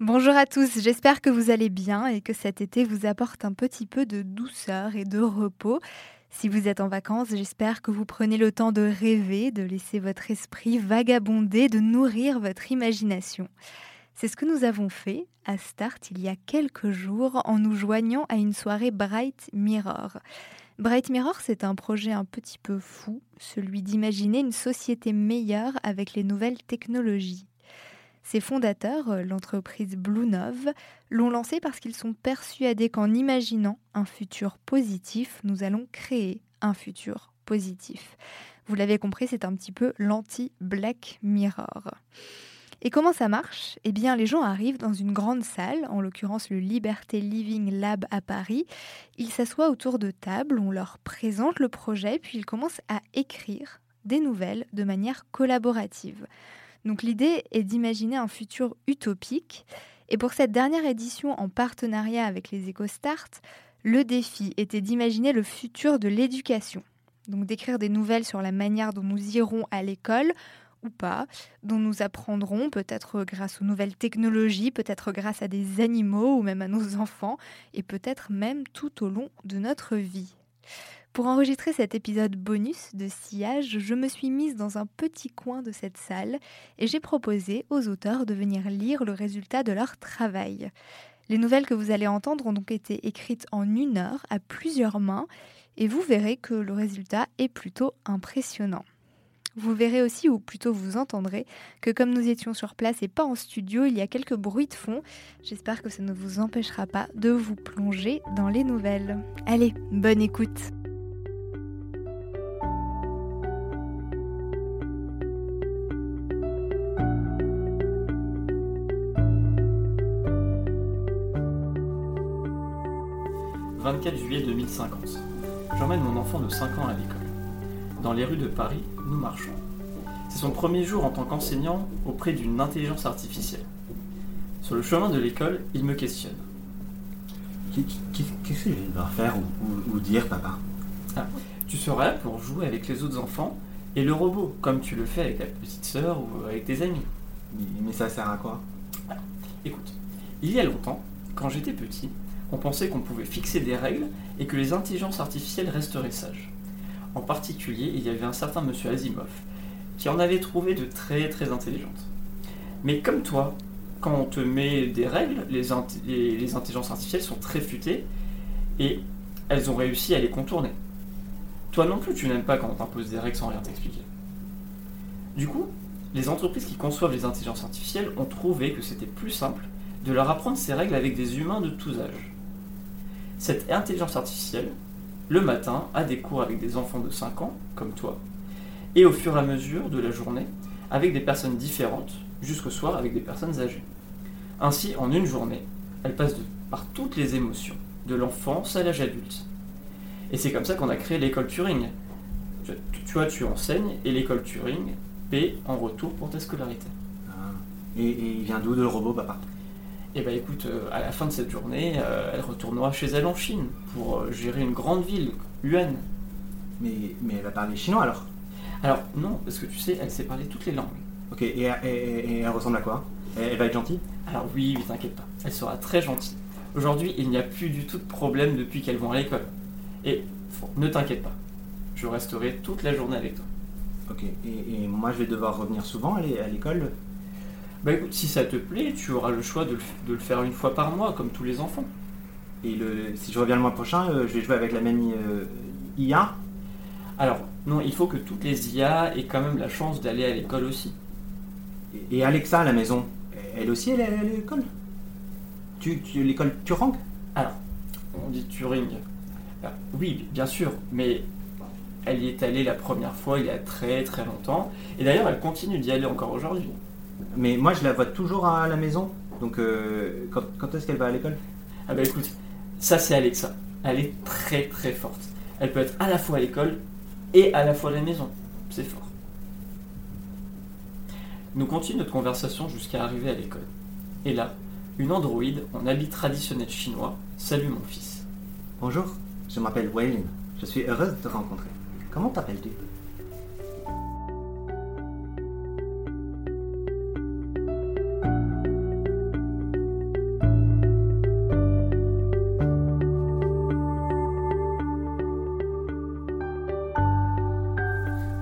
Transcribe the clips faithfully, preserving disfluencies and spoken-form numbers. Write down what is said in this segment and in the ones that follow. Bonjour à tous, j'espère que vous allez bien et que cet été vous apporte un petit peu de douceur et de repos. Si vous êtes en vacances, j'espère que vous prenez le temps de rêver, de laisser votre esprit vagabonder, de nourrir votre imagination. C'est ce que nous avons fait à Start il y a quelques jours en nous joignant à une soirée Bright Mirror. Bright Mirror, c'est un projet un petit peu fou, celui d'imaginer une société meilleure avec les nouvelles technologies. Ses fondateurs, l'entreprise BlueNove, l'ont lancé parce qu'ils sont persuadés qu'en imaginant un futur positif, nous allons créer un futur positif. Vous l'avez compris, c'est un petit peu l'anti-Black Mirror. Et comment ça marche ? Eh bien, les gens arrivent dans une grande salle, en l'occurrence le Liberté Living Lab à Paris. Ils s'assoient autour de tables, on leur présente le projet, puis ils commencent à écrire des nouvelles de manière collaborative. Donc l'idée est d'imaginer un futur utopique. Et pour cette dernière édition en partenariat avec les EcoStart, le défi était d'imaginer le futur de l'éducation. Donc d'écrire des nouvelles sur la manière dont nous irons à l'école ou pas, dont nous apprendrons peut-être grâce aux nouvelles technologies, peut-être grâce à des animaux ou même à nos enfants, et peut-être même tout au long de notre vie. Pour enregistrer cet épisode bonus de Sillage, je me suis mise dans un petit coin de cette salle et j'ai proposé aux auteurs de venir lire le résultat de leur travail. Les nouvelles que vous allez entendre ont donc été écrites en une heure à plusieurs mains et vous verrez que le résultat est plutôt impressionnant. Vous verrez aussi, ou plutôt vous entendrez, que comme nous étions sur place et pas en studio, il y a quelques bruits de fond. J'espère que ça ne vous empêchera pas de vous plonger dans les nouvelles. Allez, bonne écoute! vingt-quatre juillet deux mille cinquante. J'emmène mon enfant de cinq ans à l'école. Dans les rues de Paris, nous marchons. C'est son premier jour en tant qu'enseignant auprès d'une intelligence artificielle. Sur le chemin de l'école, il me questionne. Qu'est-ce que je vais devoir faire ou, ou, ou dire, papa ? Ah, tu seras là pour jouer avec les autres enfants et le robot, comme tu le fais avec ta petite sœur ou avec tes amis. Mais ça sert à quoi ? Alors, écoute, il y a longtemps, quand j'étais petit, on pensait qu'on pouvait fixer des règles et que les intelligences artificielles resteraient sages. En particulier, il y avait un certain monsieur Asimov, qui en avait trouvé de très très intelligentes. Mais comme toi, quand on te met des règles, les, int- les, les intelligences artificielles sont très futées et elles ont réussi à les contourner. Toi non plus, tu n'aimes pas quand on t'impose des règles sans rien t'expliquer. Du coup, les entreprises qui conçoivent les intelligences artificielles ont trouvé que c'était plus simple de leur apprendre ces règles avec des humains de tous âges. Cette intelligence artificielle, le matin, a des cours avec des enfants de cinq ans, comme toi, et au fur et à mesure de la journée, avec des personnes différentes, jusqu'au soir avec des personnes âgées. Ainsi, en une journée, elle passe de, par toutes les émotions, de l'enfance à l'âge adulte. Et c'est comme ça qu'on a créé l'école Turing. Tu, tu vois, tu enseignes, et l'école Turing paie en retour pour ta scolarité. Ah, et, et il vient d'où le robot, papa ? Et eh bah ben, écoute, euh, à la fin de cette journée, euh, elle retournera chez elle en Chine pour euh, gérer une grande ville, Yuan. Mais, mais elle va parler chinois alors ? Alors non, parce que tu sais, elle sait parler toutes les langues. Ok, et, et, et elle ressemble à quoi ? elle, elle va être gentille ? Alors oui, oui, t'inquiète pas, elle sera très gentille. Aujourd'hui, il n'y a plus du tout de problème depuis qu'elles vont à l'école. Et bon, ne t'inquiète pas, je resterai toute la journée avec toi. Ok, et, et moi je vais devoir revenir souvent à l'école ? Bah écoute, si ça te plaît, tu auras le choix de le, de le faire une fois par mois, comme tous les enfants. Et le, si je reviens le mois prochain, euh, je vais jouer avec la même euh, I A ? Alors, non, il faut que toutes les I A aient quand même la chance d'aller à l'école aussi. Et, et Alexa à la maison, elle aussi, elle est à l'école ? tu, tu, L'école Turing ? Alors, on dit Turing. Alors, oui, bien sûr, mais elle y est allée la première fois il y a très très longtemps. Et d'ailleurs, elle continue d'y aller encore aujourd'hui. Mais moi, je la vois toujours à la maison. Donc, euh, quand, quand est-ce qu'elle va à l'école? Ah bah écoute, ça c'est Alexa. Elle est très très forte. Elle peut être à la fois à l'école et à la fois à la maison. C'est fort. Nous continuons notre conversation jusqu'à arriver à l'école. Et là, une androïde en habit traditionnel chinois salue mon fils. Bonjour, je m'appelle Weylin. Je suis heureuse de te rencontrer. Comment t'appelles-tu?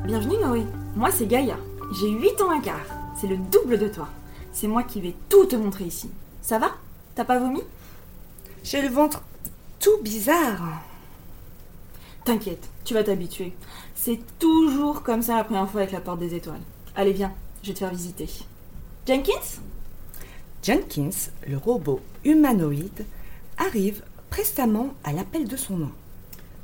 Bienvenue Noé, moi c'est Gaïa, j'ai huit ans et quart, c'est le double de toi. C'est moi qui vais tout te montrer ici. Ça va? T'as pas vomi? J'ai le ventre tout bizarre. T'inquiète, tu vas t'habituer. C'est toujours comme ça la première fois avec la porte des étoiles. Allez viens, je vais te faire visiter. Jenkins? Jenkins, le robot humanoïde, arrive prestement à l'appel de son nom.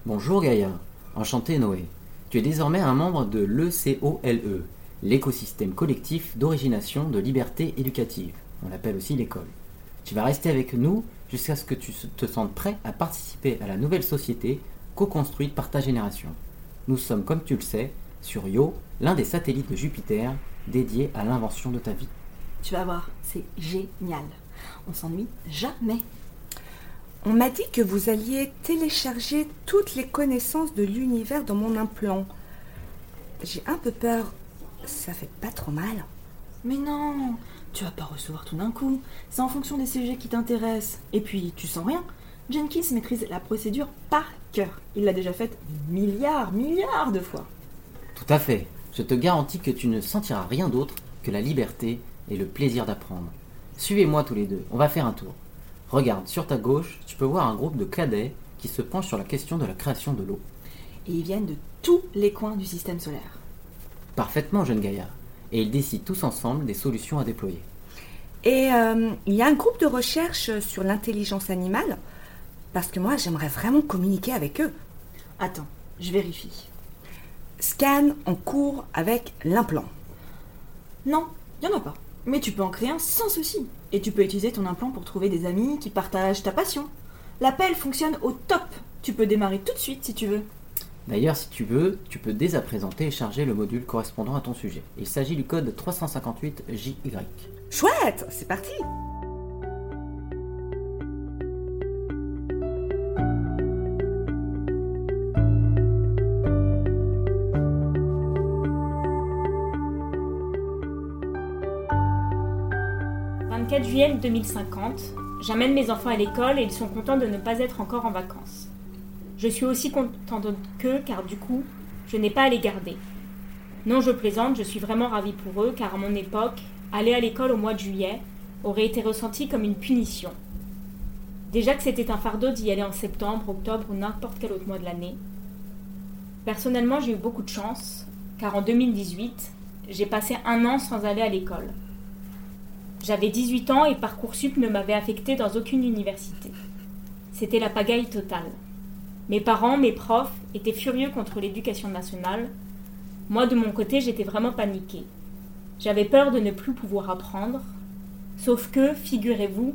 Bonjour Gaïa, enchantée Noé. Tu es désormais un membre de l'E C O L E, l'écosystème collectif d'origination de liberté éducative. On l'appelle aussi l'école. Tu vas rester avec nous jusqu'à ce que tu te sentes prêt à participer à la nouvelle société co-construite par ta génération. Nous sommes, comme tu le sais, sur Io, l'un des satellites de Jupiter dédié à l'invention de ta vie. Tu vas voir, c'est génial. On s'ennuie jamais. On m'a dit que vous alliez télécharger toutes les connaissances de l'univers dans mon implant. J'ai un peu peur, ça fait pas trop mal? Mais non, tu vas pas recevoir tout d'un coup, c'est en fonction des sujets qui t'intéressent. Et puis, tu sens rien, Jenkins maîtrise la procédure par cœur. Il l'a déjà faite milliards, milliards de fois. Tout à fait, je te garantis que tu ne sentiras rien d'autre que la liberté et le plaisir d'apprendre. Suivez-moi tous les deux, on va faire un tour. Regarde, sur ta gauche, tu peux voir un groupe de cadets qui se penchent sur la question de la création de l'eau. Et ils viennent de tous les coins du système solaire. Parfaitement, jeune Gaïa. Et ils décident tous ensemble des solutions à déployer. Et euh, il y a un groupe de recherche sur l'intelligence animale, parce que moi, j'aimerais vraiment communiquer avec eux. Attends, je vérifie. Scan en cours avec l'implant. Non, il n'y en a pas. Mais tu peux en créer un sans souci. Et tu peux utiliser ton implant pour trouver des amis qui partagent ta passion. L'appel fonctionne au top. Tu peux démarrer tout de suite si tu veux. D'ailleurs, si tu veux, tu peux dès à présent télécharger le module correspondant à ton sujet. Il s'agit du code trois cent cinquante-huit J Y. Chouette, c'est parti! vingt-quatre juillet deux mille cinquante, j'amène mes enfants à l'école et ils sont contents de ne pas être encore en vacances. Je suis aussi contente qu'eux car du coup, je n'ai pas à les garder. Non, je plaisante, je suis vraiment ravie pour eux car à mon époque, aller à l'école au mois de juillet aurait été ressenti comme une punition. Déjà que c'était un fardeau d'y aller en septembre, octobre ou n'importe quel autre mois de l'année. Personnellement, j'ai eu beaucoup de chance car en deux mille dix-huit, j'ai passé un an sans aller à l'école. J'avais dix-huit ans et Parcoursup ne m'avait affectée dans aucune université. C'était la pagaille totale. Mes parents, mes profs étaient furieux contre l'éducation nationale. Moi, de mon côté, j'étais vraiment paniquée. J'avais peur de ne plus pouvoir apprendre. Sauf que, figurez-vous,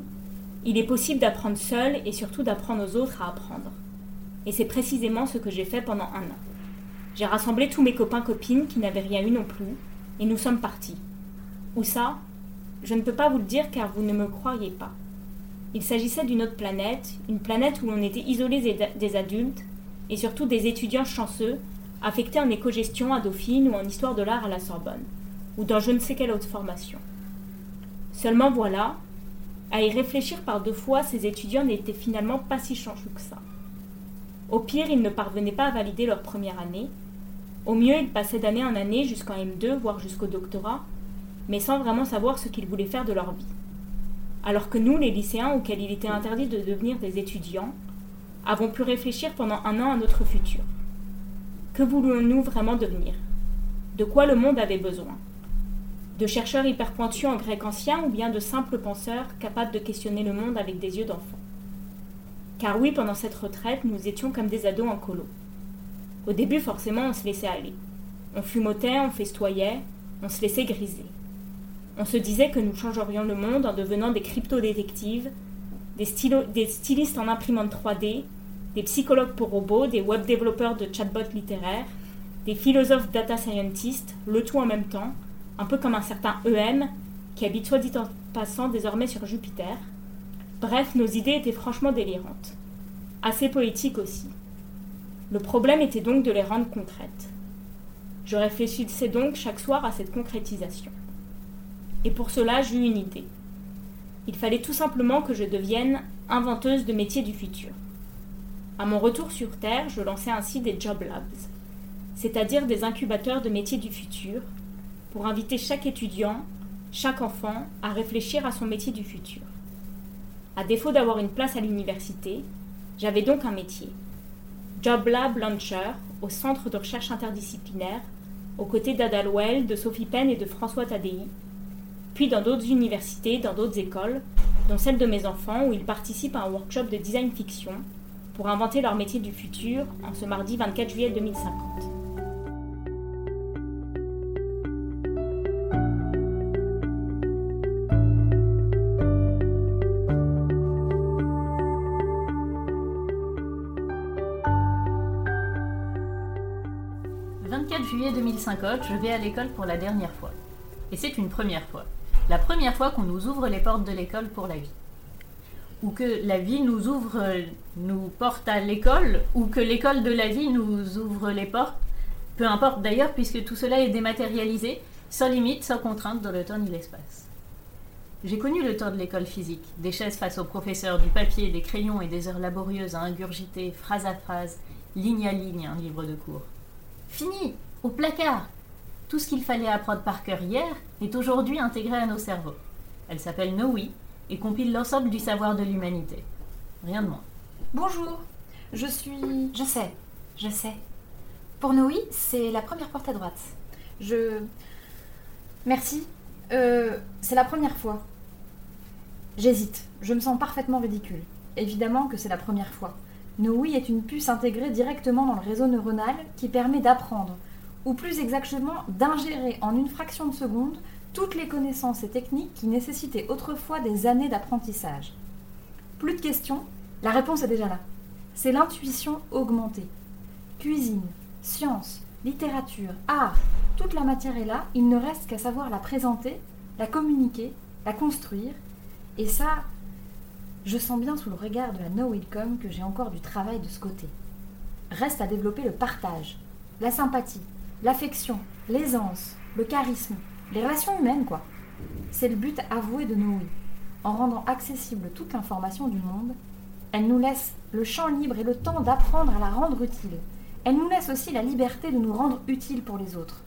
il est possible d'apprendre seul et surtout d'apprendre aux autres à apprendre. Et c'est précisément ce que j'ai fait pendant un an. J'ai rassemblé tous mes copains-copines qui n'avaient rien eu non plus et nous sommes partis. Où ça ? Je ne peux pas vous le dire car vous ne me croiriez pas. Il s'agissait d'une autre planète, une planète où l'on était isolé des adultes et surtout des étudiants chanceux affectés en éco-gestion à Dauphine ou en histoire de l'art à la Sorbonne, ou dans je ne sais quelle autre formation. Seulement voilà, à y réfléchir par deux fois, ces étudiants n'étaient finalement pas si chanceux que ça. Au pire, ils ne parvenaient pas à valider leur première année. Au mieux, ils passaient d'année en année jusqu'en M deux, voire jusqu'au doctorat, mais sans vraiment savoir ce qu'ils voulaient faire de leur vie. Alors que nous, les lycéens auxquels il était interdit de devenir des étudiants, avons pu réfléchir pendant un an à notre futur. Que voulions-nous vraiment devenir? De quoi le monde avait besoin? De chercheurs hyper pointus en grec ancien ou bien de simples penseurs capables de questionner le monde avec des yeux d'enfant? Car oui, pendant cette retraite, nous étions comme des ados en colo. Au début, forcément, on se laissait aller. On fumotait, on festoyait, on se laissait griser. On se disait que nous changerions le monde en devenant des crypto-détectives, des, stylo- des stylistes en imprimante trois D, des psychologues pour robots, des web-développeurs de chatbots littéraires, des philosophes data scientists, le tout en même temps, un peu comme un certain E M qui habite soit dit en passant désormais sur Jupiter. Bref, nos idées étaient franchement délirantes. Assez poétiques aussi. Le problème était donc de les rendre concrètes. Je réfléchissais donc chaque soir à cette concrétisation. Et pour cela, j'eus une idée. Il fallait tout simplement que je devienne inventeuse de métiers du futur. À mon retour sur Terre, je lançais ainsi des Job Labs, c'est-à-dire des incubateurs de métiers du futur, pour inviter chaque étudiant, chaque enfant, à réfléchir à son métier du futur. À défaut d'avoir une place à l'université, j'avais donc un métier. Job Lab Launcher, au Centre de recherche interdisciplinaire, aux côtés d'Ada Lowell, de Sophie Penn et de François Taddei, puis dans d'autres universités, dans d'autres écoles, dont celle de mes enfants, où ils participent à un workshop de design fiction, pour inventer leur métier du futur en ce mardi vingt-quatre juillet deux mille cinquante. vingt-quatre juillet deux mille cinquante, je vais à l'école pour la dernière fois. Et c'est une première fois. La première fois qu'on nous ouvre les portes de l'école pour la vie. Ou que la vie nous ouvre, nous porte à l'école, ou que l'école de la vie nous ouvre les portes, peu importe d'ailleurs, puisque tout cela est dématérialisé, sans limite, sans contrainte dans le temps ni l'espace. J'ai connu le temps de l'école physique, des chaises face aux professeurs, du papier, des crayons et des heures laborieuses à ingurgiter, phrase à phrase, ligne à ligne, un livre de cours. Fini, au placard. Tout ce qu'il fallait apprendre par cœur hier est aujourd'hui intégré à nos cerveaux. Elle s'appelle Noewe, et compile l'ensemble du savoir de l'humanité. Rien de moins. Bonjour, je suis... Je sais, je sais. Pour Noé, c'est la première porte à droite. Je... Merci. Euh, c'est la première fois. J'hésite, je me sens parfaitement ridicule. Évidemment que c'est la première fois. Noé est une puce intégrée directement dans le réseau neuronal qui permet d'apprendre, ou plus exactement d'ingérer en une fraction de seconde toutes les connaissances et techniques qui nécessitaient autrefois des années d'apprentissage. Plus de questions, la réponse est déjà là. C'est l'intuition augmentée. Cuisine, science, littérature, art, toute la matière est là, il ne reste qu'à savoir la présenter, la communiquer, la construire. Et ça, je sens bien sous le regard de la No Welcome que j'ai encore du travail de ce côté. Reste à développer le partage, la sympathie, l'affection, l'aisance, le charisme, les relations humaines, quoi. C'est le but avoué de Noé. En rendant accessible toute l'information du monde, elle nous laisse le champ libre et le temps d'apprendre à la rendre utile. Elle nous laisse aussi la liberté de nous rendre utiles pour les autres.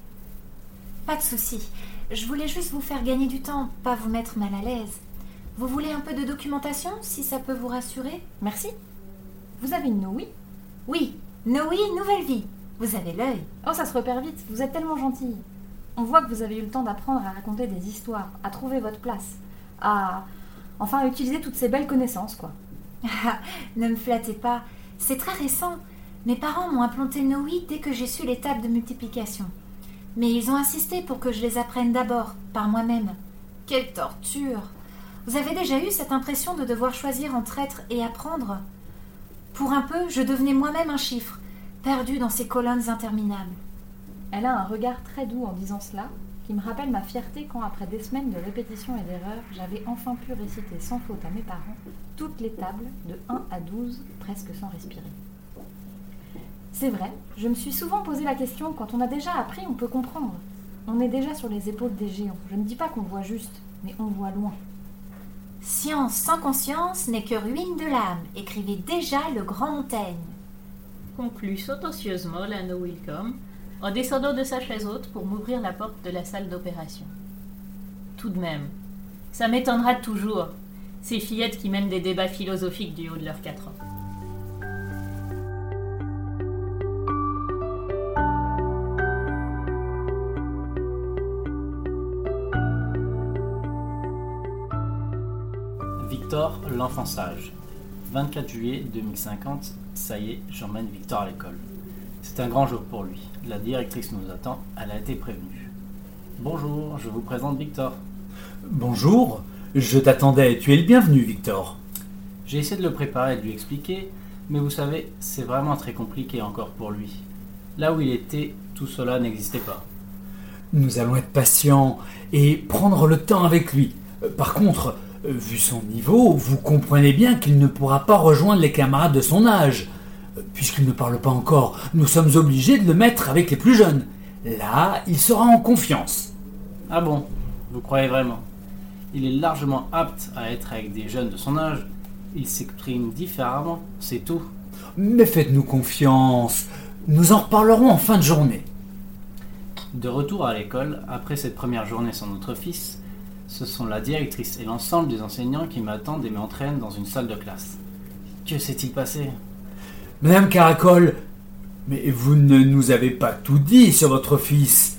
Pas de souci. Je voulais juste vous faire gagner du temps, pas vous mettre mal à l'aise. Vous voulez un peu de documentation, si ça peut vous rassurer ? Merci. Vous avez une Noé ? Oui, Noé, nouvelle vie. Vous avez l'œil. Oh, ça se repère vite. Vous êtes tellement gentille. On voit que vous avez eu le temps d'apprendre à raconter des histoires, à trouver votre place, à... enfin, à utiliser toutes ces belles connaissances, quoi. Ne me flattez pas, c'est très récent. Mes parents m'ont implanté Noé dès que j'ai su les tables de multiplication. Mais ils ont insisté pour que je les apprenne d'abord, par moi-même. Quelle torture! Vous avez déjà eu cette impression de devoir choisir entre être et apprendre? Pour un peu, je devenais moi-même un chiffre, perdu dans ces colonnes interminables. Elle a un regard très doux en disant cela, qui me rappelle ma fierté quand, après des semaines de répétitions et d'erreurs, j'avais enfin pu réciter sans faute à mes parents toutes les tables de un à douze, presque sans respirer. C'est vrai, je me suis souvent posé la question, quand on a déjà appris, on peut comprendre. On est déjà sur les épaules des géants. Je ne dis pas qu'on voit juste, mais on voit loin. « Science sans conscience n'est que ruine de l'âme », écrivait déjà le grand Montaigne. Conclut sentencieusement la No Welcome, en descendant de sa chaise haute pour m'ouvrir la porte de la salle d'opération. Tout de même, ça m'étonnera toujours, ces fillettes qui mènent des débats philosophiques du haut de leurs quatre ans. Victor, l'enfant sage. vingt-quatre juillet deux mille cinquante, ça y est, j'emmène Victor à l'école. C'est un grand jour pour lui. La directrice nous attend, elle a été prévenue. « Bonjour, je vous présente Victor. » Bonjour, je t'attendais, tu es le bienvenu, Victor. J'ai essayé de le préparer et de lui expliquer, mais vous savez, c'est vraiment très compliqué encore pour lui. Là où il était, tout cela n'existait pas. Nous allons être patients et prendre le temps avec lui. Par contre, vu son niveau, vous comprenez bien qu'il ne pourra pas rejoindre les camarades de son âge. Puisqu'il ne parle pas encore, nous sommes obligés de le mettre avec les plus jeunes. Là, il sera en confiance. Ah bon, vous croyez vraiment ? Il est largement apte à être avec des jeunes de son âge. Il s'exprime différemment, c'est tout. Mais faites-nous confiance. Nous en reparlerons en fin de journée. De retour à l'école, après cette première journée sans notre fils, ce sont la directrice et l'ensemble des enseignants qui m'attendent et m'entraînent dans une salle de classe. Que s'est-il passé ? Madame Caracol, mais vous ne nous avez pas tout dit sur votre fils.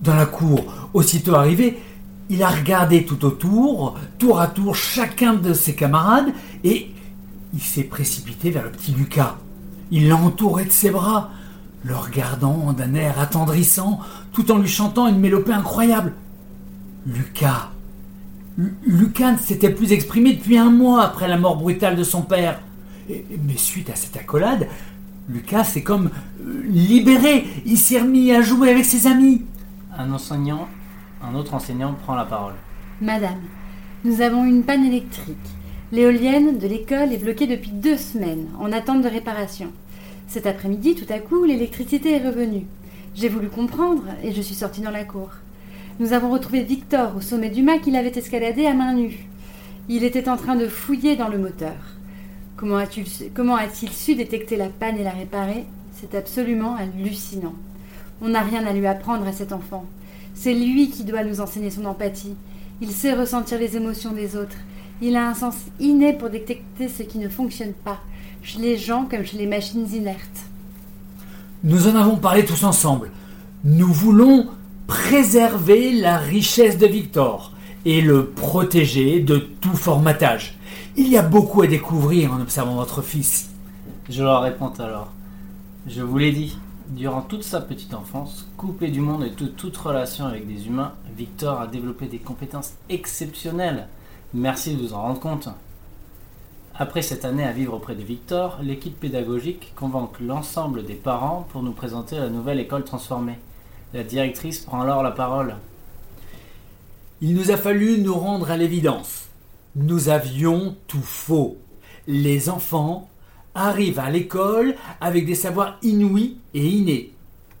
Dans la cour, aussitôt arrivé, il a regardé tout autour, tour à tour chacun de ses camarades, et il s'est précipité vers le petit Lucas. Il l'a entouré de ses bras, le regardant d'un air attendrissant, tout en lui chantant une mélopée incroyable. Lucas. L- Lucas ne s'était plus exprimé depuis un mois après la mort brutale de son père. Et, mais suite à cette accolade, Lucas s'est comme euh, libéré. Il s'est remis à jouer avec ses amis. Un enseignant, un autre enseignant prend la parole. Madame, nous avons une panne électrique. L'éolienne de l'école est bloquée depuis deux semaines, en attente de réparation. Cet après-midi, tout à coup, l'électricité est revenue. J'ai voulu comprendre et je suis sortie dans la cour. Nous avons retrouvé Victor au sommet du mât qu'il avait escaladé à main nue. Il était en train de fouiller dans le moteur. Comment a-t-il, comment a-t-il su détecter la panne et la réparer ? C'est absolument hallucinant. On n'a rien à lui apprendre à cet enfant. C'est lui qui doit nous enseigner son empathie. Il sait ressentir les émotions des autres. Il a un sens inné pour détecter ce qui ne fonctionne pas, chez les gens comme chez les machines inertes. Nous en avons parlé tous ensemble. Nous voulons préserver la richesse de Victor et le protéger de tout formatage. Il y a beaucoup à découvrir en observant votre fils. Je leur réponds alors. Je vous l'ai dit, durant toute sa petite enfance, coupé du monde et de toute relation avec des humains, Victor a développé des compétences exceptionnelles. Merci de vous en rendre compte. Après cette année à vivre auprès de Victor, l'équipe pédagogique convoque l'ensemble des parents pour nous présenter la nouvelle école transformée. La directrice prend alors la parole. Il nous a fallu nous rendre à l'évidence. Nous avions tout faux. Les enfants arrivent à l'école avec des savoirs inouïs et innés.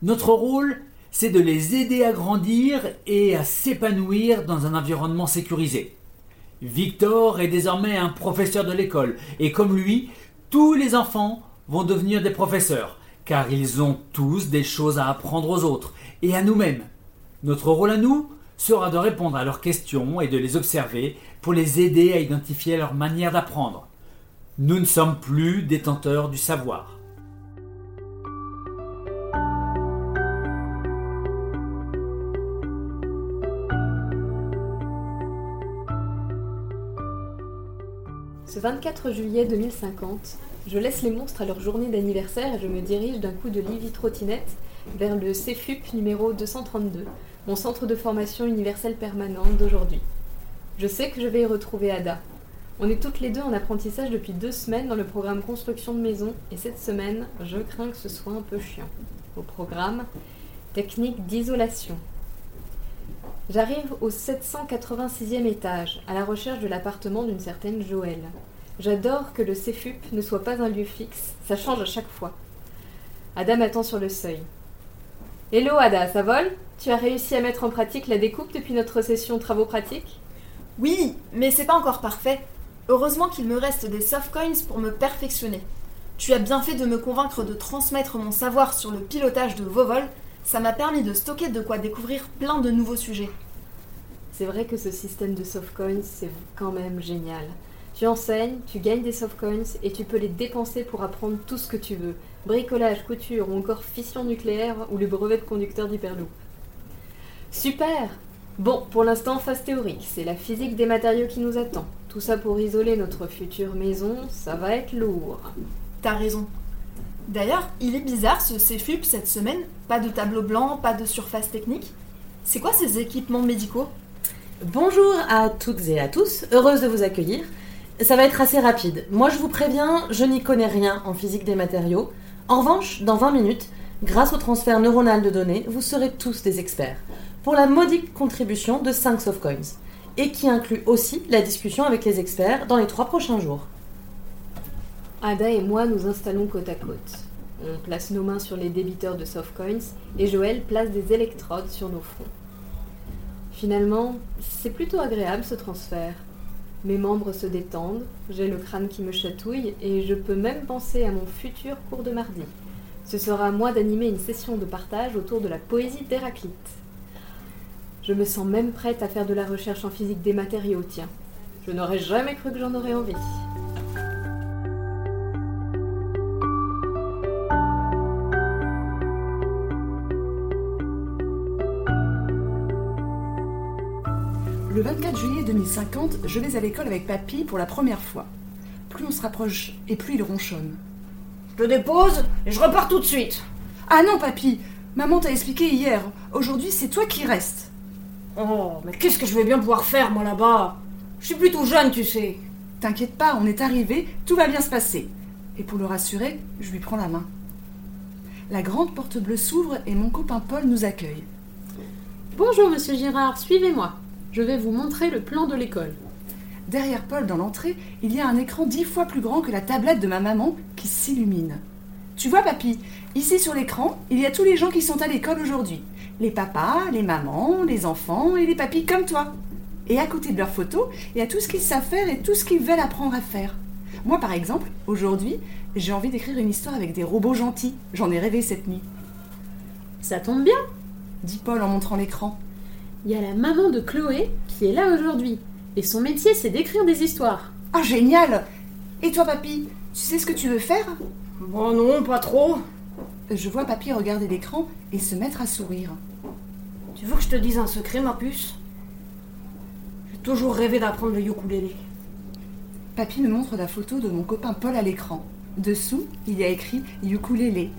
Notre rôle, c'est de les aider à grandir et à s'épanouir dans un environnement sécurisé. Victor est désormais un professeur de l'école et comme lui, tous les enfants vont devenir des professeurs car ils ont tous des choses à apprendre aux autres et à nous-mêmes. Notre rôle à nous sera de répondre à leurs questions et de les observer pour les aider à identifier leur manière d'apprendre. Nous ne sommes plus détenteurs du savoir. Ce vingt-quatre juillet deux mille cinquante, je laisse les monstres à leur journée d'anniversaire et je me dirige d'un coup de Livy trottinette vers le C F U P numéro deux cent trente-deux, mon centre de formation universelle permanente d'aujourd'hui. Je sais que je vais y retrouver Ada. On est toutes les deux en apprentissage depuis deux semaines dans le programme construction de maison et cette semaine, je crains que ce soit un peu chiant. Au programme, technique d'isolation. J'arrive au sept cent quatre-vingt-sixième étage, à la recherche de l'appartement d'une certaine Joëlle. J'adore que le C F U P ne soit pas un lieu fixe, ça change à chaque fois. Ada m'attend sur le seuil. « Hello Ada, ça vole ? Tu as réussi à mettre en pratique la découpe depuis notre session travaux pratiques ?»« Oui, mais c'est pas encore parfait. Heureusement qu'il me reste des soft coins pour me perfectionner. Tu as bien fait de me convaincre de transmettre mon savoir sur le pilotage de vos vols. Ça m'a permis de stocker de quoi découvrir plein de nouveaux sujets. » C'est vrai que ce système de softcoins, c'est quand même génial. Tu enseignes, tu gagnes des softcoins et tu peux les dépenser pour apprendre tout ce que tu veux. Bricolage, couture ou encore fission nucléaire ou le brevet de conducteur d'hyperloop. Super ! Bon, pour l'instant, phase théorique, c'est la physique des matériaux qui nous attend. Tout ça pour isoler notre future maison, ça va être lourd. T'as raison. D'ailleurs, il est bizarre ce C F U P cette semaine, pas de tableau blanc, pas de surface technique. C'est quoi ces équipements médicaux ? Bonjour à toutes et à tous, heureuse de vous accueillir. Ça va être assez rapide. Moi je vous préviens, je n'y connais rien en physique des matériaux. En revanche, dans vingt minutes, grâce au transfert neuronal de données, vous serez tous des experts. Pour la modique contribution de cinq softcoins. Et qui inclut aussi la discussion avec les experts dans les trois prochains jours. Ada et moi nous installons côte à côte. On place nos mains sur les débiteurs de softcoins et Joëlle place des électrodes sur nos fronts. Finalement, c'est plutôt agréable ce transfert. Mes membres se détendent, j'ai le crâne qui me chatouille et je peux même penser à mon futur cours de mardi. Ce sera à moi d'animer une session de partage autour de la poésie d'Héraclite. Je me sens même prête à faire de la recherche en physique des matériaux, tiens. Je n'aurais jamais cru que j'en aurais envie. Le vingt-quatre juillet deux mille cinquante, je vais à l'école avec papy pour la première fois. Plus on se rapproche et plus il ronchonne. Je te dépose et je repars tout de suite. Ah non, papy, maman t'a expliqué hier. Aujourd'hui, c'est toi qui restes. Oh, mais qu'est-ce que je vais bien pouvoir faire, moi, là-bas? Je suis plutôt jeune, tu sais. T'inquiète pas, on est arrivé, tout va bien se passer. Et pour le rassurer, je lui prends la main. La grande porte bleue s'ouvre et mon copain Paul nous accueille. Bonjour, monsieur Gérard, suivez-moi. Je vais vous montrer le plan de l'école. Derrière Paul, dans l'entrée, il y a un écran dix fois plus grand que la tablette de ma maman qui s'illumine. Tu vois, papy, ici sur l'écran, il y a tous les gens qui sont à l'école aujourd'hui. Les papas, les mamans, les enfants et les papis comme toi. Et à côté de leurs photos, il y a tout ce qu'ils savent faire et tout ce qu'ils veulent apprendre à faire. Moi, par exemple, aujourd'hui, j'ai envie d'écrire une histoire avec des robots gentils. J'en ai rêvé cette nuit. Ça tombe bien, dit Paul en montrant l'écran. Il y a la maman de Chloé qui est là aujourd'hui. Et son métier, c'est d'écrire des histoires. Ah, génial! Et toi, papy, tu sais ce que tu veux faire? Bon, non, pas trop. Je vois papy regarder l'écran et se mettre à sourire. Tu veux que je te dise un secret, ma puce? J'ai toujours rêvé d'apprendre le ukulélé. Papy me montre la photo de mon copain Paul à l'écran. Dessous, il y a écrit « ukulélé ».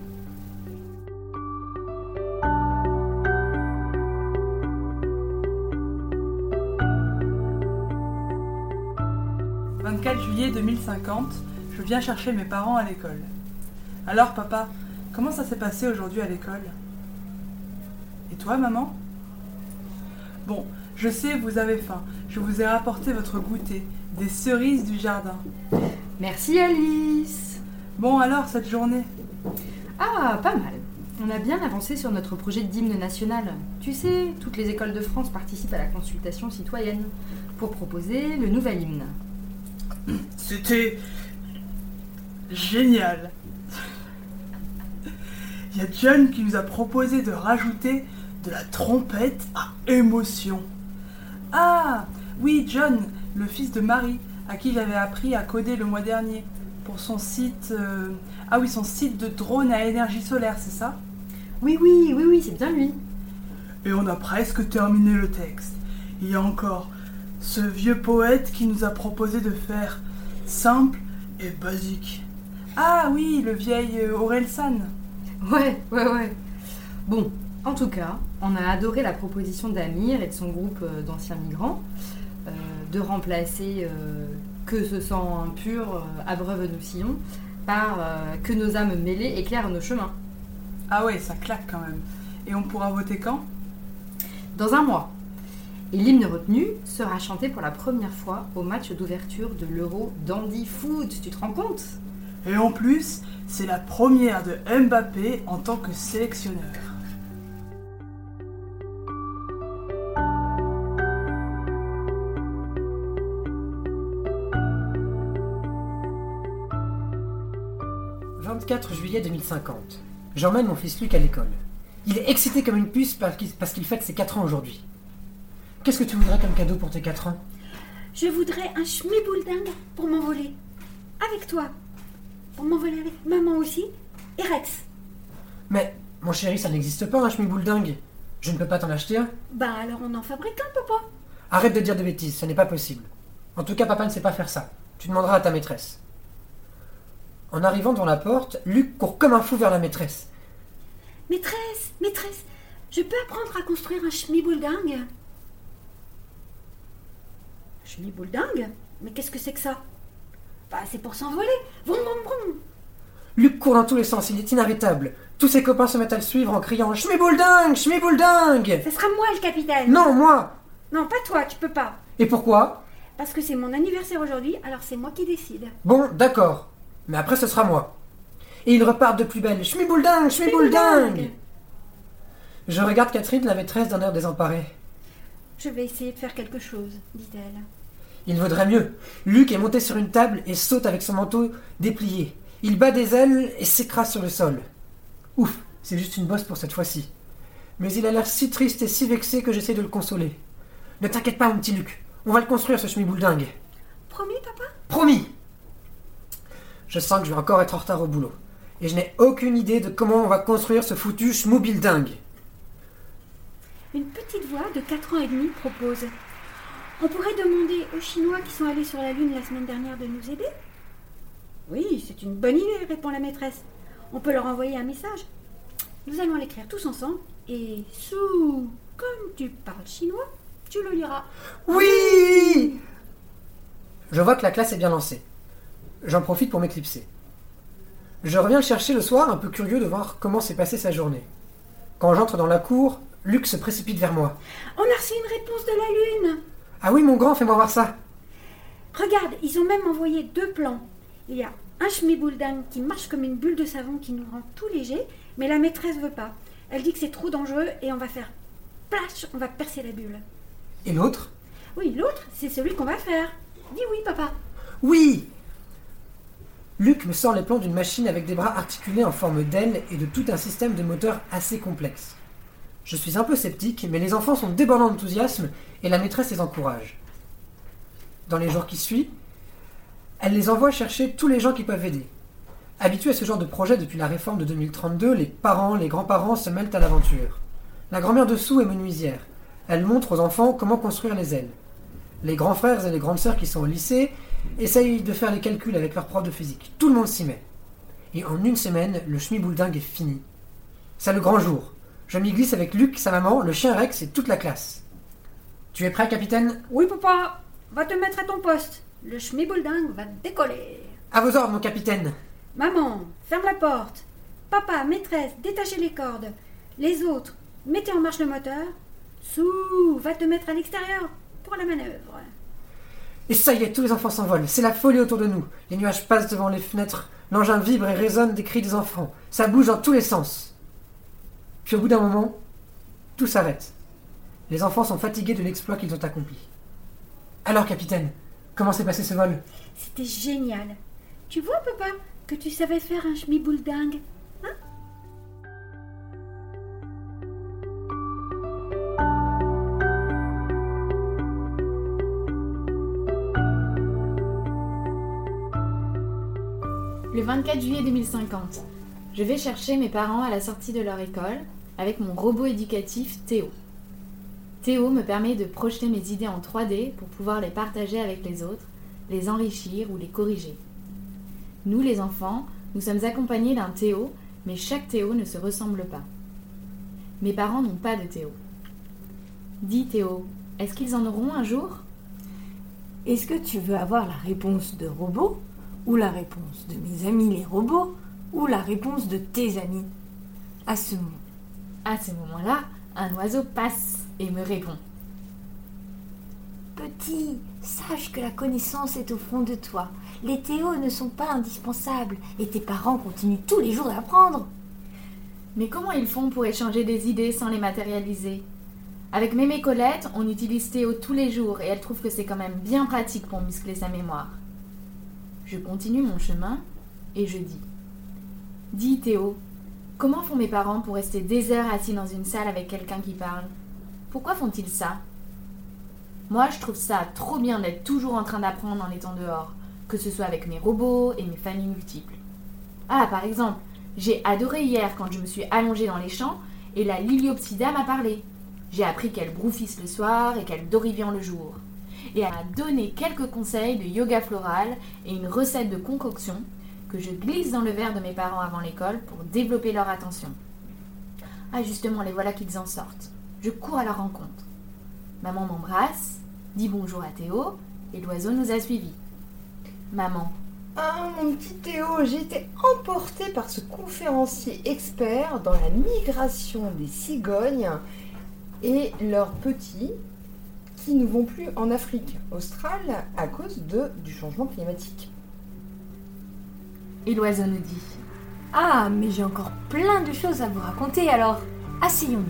vingt-quatre juillet deux mille cinquante, je viens chercher mes parents à l'école. Alors, papa, comment ça s'est passé aujourd'hui à l'école ? Et toi, maman ? Bon, je sais, vous avez faim. Je vous ai rapporté votre goûter, des cerises du jardin. Merci, Alice. Bon, alors, cette journée ? Ah, pas mal. On a bien avancé sur notre projet d'hymne national. Tu sais, toutes les écoles de France participent à la consultation citoyenne pour proposer le nouvel hymne. C'était génial. Il y a John qui nous a proposé de rajouter de la trompette à émotion. Ah, oui, John, le fils de Marie, à qui j'avais appris à coder le mois dernier, pour son site... Euh... Ah oui, son site de drone à énergie solaire, c'est ça ? Oui, oui, oui, oui, c'est bien lui. Et on a presque terminé le texte. Il y a encore ce vieux poète qui nous a proposé de faire simple et basique. Ah oui, le vieil Aurelsan. Ouais, ouais, ouais. Bon, en tout cas, on a adoré la proposition d'Amir et de son groupe d'anciens migrants euh, de remplacer euh, que ce sang impur euh, abreuve nos sillons par euh, que nos âmes mêlées éclairent nos chemins. Ah ouais, ça claque quand même. Et on pourra voter quand ? Dans un mois. Et l'hymne retenu sera chanté pour la première fois au match d'ouverture de l'Euro d'Andy Foot, tu te rends compte ? Et en plus, c'est la première de Mbappé en tant que sélectionneur. vingt-quatre juillet deux mille cinquante. J'emmène mon fils Luc à l'école. Il est excité comme une puce parce qu'il fête ses quatre ans aujourd'hui. Qu'est-ce que tu voudrais comme cadeau pour tes quatre ans ? Je voudrais un schmiboulding pour m'envoler. Avec toi. Pour m'envoler avec maman aussi et Rex. Mais, mon chéri, ça n'existe pas, un schmiboulding. Je ne peux pas t'en acheter un. Bah alors on en fabrique un, papa. Arrête de dire de bêtises, ce n'est pas possible. En tout cas, papa ne sait pas faire ça. Tu demanderas à ta maîtresse. En arrivant devant la porte, Luc court comme un fou vers la maîtresse. Maîtresse, maîtresse, je peux apprendre à construire un schmiboulding ? Je dis, boule dingue, mais qu'est-ce que c'est que ça? Bah, c'est pour s'envoler. Vroom, vroom, vroom. Luc court dans tous les sens, il est inarrêtable. Tous ses copains se mettent à le suivre en criant « J'm'ai boule dingue, j'm'ai boule dingue !» Ça sera moi le capitaine. Non, moi. Non, pas toi, tu peux pas. Et pourquoi? Parce que c'est mon anniversaire aujourd'hui, alors c'est moi qui décide. Bon, d'accord. Mais après, ce sera moi. Et ils repartent de plus belle. « J'm'ai boule dingue, j'm'ai boule dingue !» Je regarde Catherine, la maîtresse d'un air désemparé. « Je vais essayer de faire quelque chose, » dit-elle. Il vaudrait mieux. Luc est monté sur une table et saute avec son manteau déplié. Il bat des ailes et s'écrase sur le sol. Ouf, c'est juste une bosse pour cette fois-ci. Mais il a l'air si triste et si vexé que j'essaie de le consoler. Ne t'inquiète pas, mon petit Luc. On va le construire, ce chemi-bouledingue. Promis, papa? Promis. Je sens que je vais encore être en retard au boulot. Et je n'ai aucune idée de comment on va construire ce foutu chmoubuildingue. Une petite voix de quatre ans et demi propose. On pourrait demander aux Chinois qui sont allés sur la Lune la semaine dernière de nous aider. Oui, c'est une bonne idée, répond la maîtresse. On peut leur envoyer un message. Nous allons l'écrire tous ensemble et sous, comme tu parles chinois, tu le liras. Oui! Je vois que la classe est bien lancée. J'en profite pour m'éclipser. Je reviens le chercher le soir, un peu curieux de voir comment s'est passée sa journée. Quand j'entre dans la cour, Luc se précipite vers moi. On a reçu une réponse de la Lune! Ah oui, mon grand, fais-moi voir ça. Regarde, ils ont même envoyé deux plans. Il y a un chemi-bouledingue qui marche comme une bulle de savon qui nous rend tout léger, mais la maîtresse veut pas. Elle dit que c'est trop dangereux et on va faire plash, on va percer la bulle. Et l'autre? Oui, l'autre, c'est celui qu'on va faire. Dis oui, papa. Oui. Luc me sort les plans d'une machine avec des bras articulés en forme d'aile et de tout un système de moteurs assez complexe. Je suis un peu sceptique, mais les enfants sont débordants d'enthousiasme et la maîtresse les encourage. Dans les jours qui suivent, elle les envoie chercher tous les gens qui peuvent aider. Habitués à ce genre de projet depuis la réforme de deux mille trente-deux, les parents, les grands-parents se mêlent à l'aventure. La grand-mère de Sou est menuisière. Elle montre aux enfants comment construire les ailes. Les grands frères et les grandes sœurs qui sont au lycée essayent de faire les calculs avec leur prof de physique. Tout le monde s'y met. Et en une semaine, le chemi-bouledingue est fini. C'est le grand jour. Je m'y glisse avec Luc, sa maman, le chien Rex et toute la classe. Tu es prêt, capitaine? Oui, papa. Va te mettre à ton poste. Le chemi-bouledingue va décoller. À vos ordres, mon capitaine. Maman, ferme la porte. Papa, maîtresse, détachez les cordes. Les autres, mettez en marche le moteur. Sou, va te mettre à l'extérieur pour la manœuvre. Et ça y est, tous les enfants s'envolent. C'est la folie autour de nous. Les nuages passent devant les fenêtres. L'engin vibre et résonne des cris des enfants. Ça bouge dans tous les sens. Puis au bout d'un moment, tout s'arrête. Les enfants sont fatigués de l'exploit qu'ils ont accompli. Alors, capitaine, comment s'est passé ce vol? C'était génial. Tu vois, papa, que tu savais faire un chemi-bouledingue, hein? Le vingt-quatre juillet deux mille cinquante. Je vais chercher mes parents à la sortie de leur école avec mon robot éducatif Théo. Théo me permet de projeter mes idées en trois D pour pouvoir les partager avec les autres, les enrichir ou les corriger. Nous, les enfants, nous sommes accompagnés d'un Théo, mais chaque Théo ne se ressemble pas. Mes parents n'ont pas de Théo. Dis Théo, est-ce qu'ils en auront un jour? Est-ce que tu veux avoir la réponse de robot ou la réponse de mes amis les robots ? Ou la réponse de tes amis. À ce moment. À ce moment-là, un oiseau passe et me répond. Petit, sache que la connaissance est au fond de toi. Les théos ne sont pas indispensables et tes parents continuent tous les jours d'apprendre. Mais comment ils font pour échanger des idées sans les matérialiser? Avec Mémé Colette, on utilise Théo tous les jours et elle trouve que c'est quand même bien pratique pour muscler sa mémoire. Je continue mon chemin et je dis. Dis Théo, comment font mes parents pour rester des heures assis dans une salle avec quelqu'un qui parle? Pourquoi font-ils ça? Moi, je trouve ça trop bien d'être toujours en train d'apprendre en étant dehors, que ce soit avec mes robots et mes familles multiples. Ah, par exemple, j'ai adoré hier quand je me suis allongée dans les champs et la liliopsida m'a parlé. J'ai appris qu'elle brouffisse le soir et qu'elle dorivian le jour. Et elle m'a donné quelques conseils de yoga floral et une recette de concoction que je glisse dans le verre de mes parents avant l'école pour développer leur attention. Ah justement, les voilà qu'ils en sortent. Je cours à leur rencontre. Maman m'embrasse, dit bonjour à Théo et l'oiseau nous a suivis. Maman. Ah, mon petit Théo, j'ai été emportée par ce conférencier expert dans la migration des cigognes et leurs petits qui ne vont plus en Afrique australe à cause de, du changement climatique. Et l'oiseau nous dit « Ah, mais j'ai encore plein de choses à vous raconter, alors asseyons-nous. »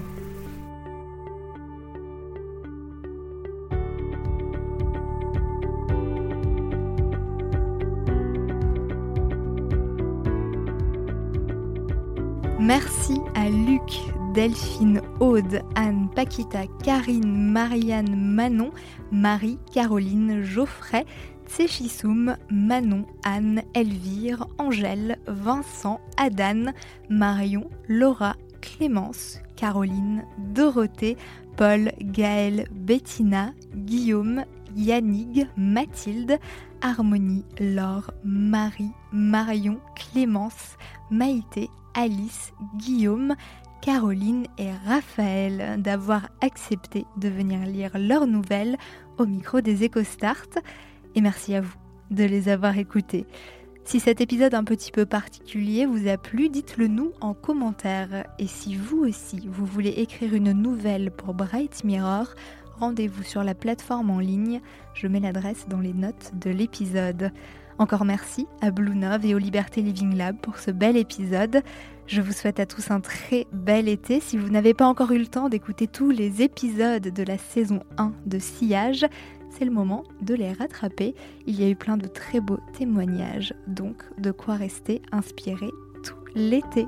Merci à Luc, Delphine, Aude, Anne, Paquita, Karine, Marianne, Manon, Marie, Caroline, Geoffrey, Tsechissoum, Manon, Anne, Elvire, Angèle, Vincent, Adane, Marion, Laura, Clémence, Caroline, Dorothée, Paul, Gaël, Bettina, Guillaume, Yannick, Mathilde, Harmonie, Laure, Marie, Marion, Clémence, Maïté, Alice, Guillaume, Caroline et Raphaël d'avoir accepté de venir lire leurs nouvelles au micro des EcoStart. Et merci à vous de les avoir écoutés. Si cet épisode un petit peu particulier vous a plu, dites-le nous en commentaire. Et si vous aussi, vous voulez écrire une nouvelle pour Bright Mirror, rendez-vous sur la plateforme en ligne. Je mets l'adresse dans les notes de l'épisode. Encore merci à BlueNove et au Liberté Living Lab pour ce bel épisode. Je vous souhaite à tous un très bel été. Si vous n'avez pas encore eu le temps d'écouter tous les épisodes de la saison un de Sillage, c'est le moment de les rattraper. Il y a eu plein de très beaux témoignages, donc de quoi rester inspiré tout l'été.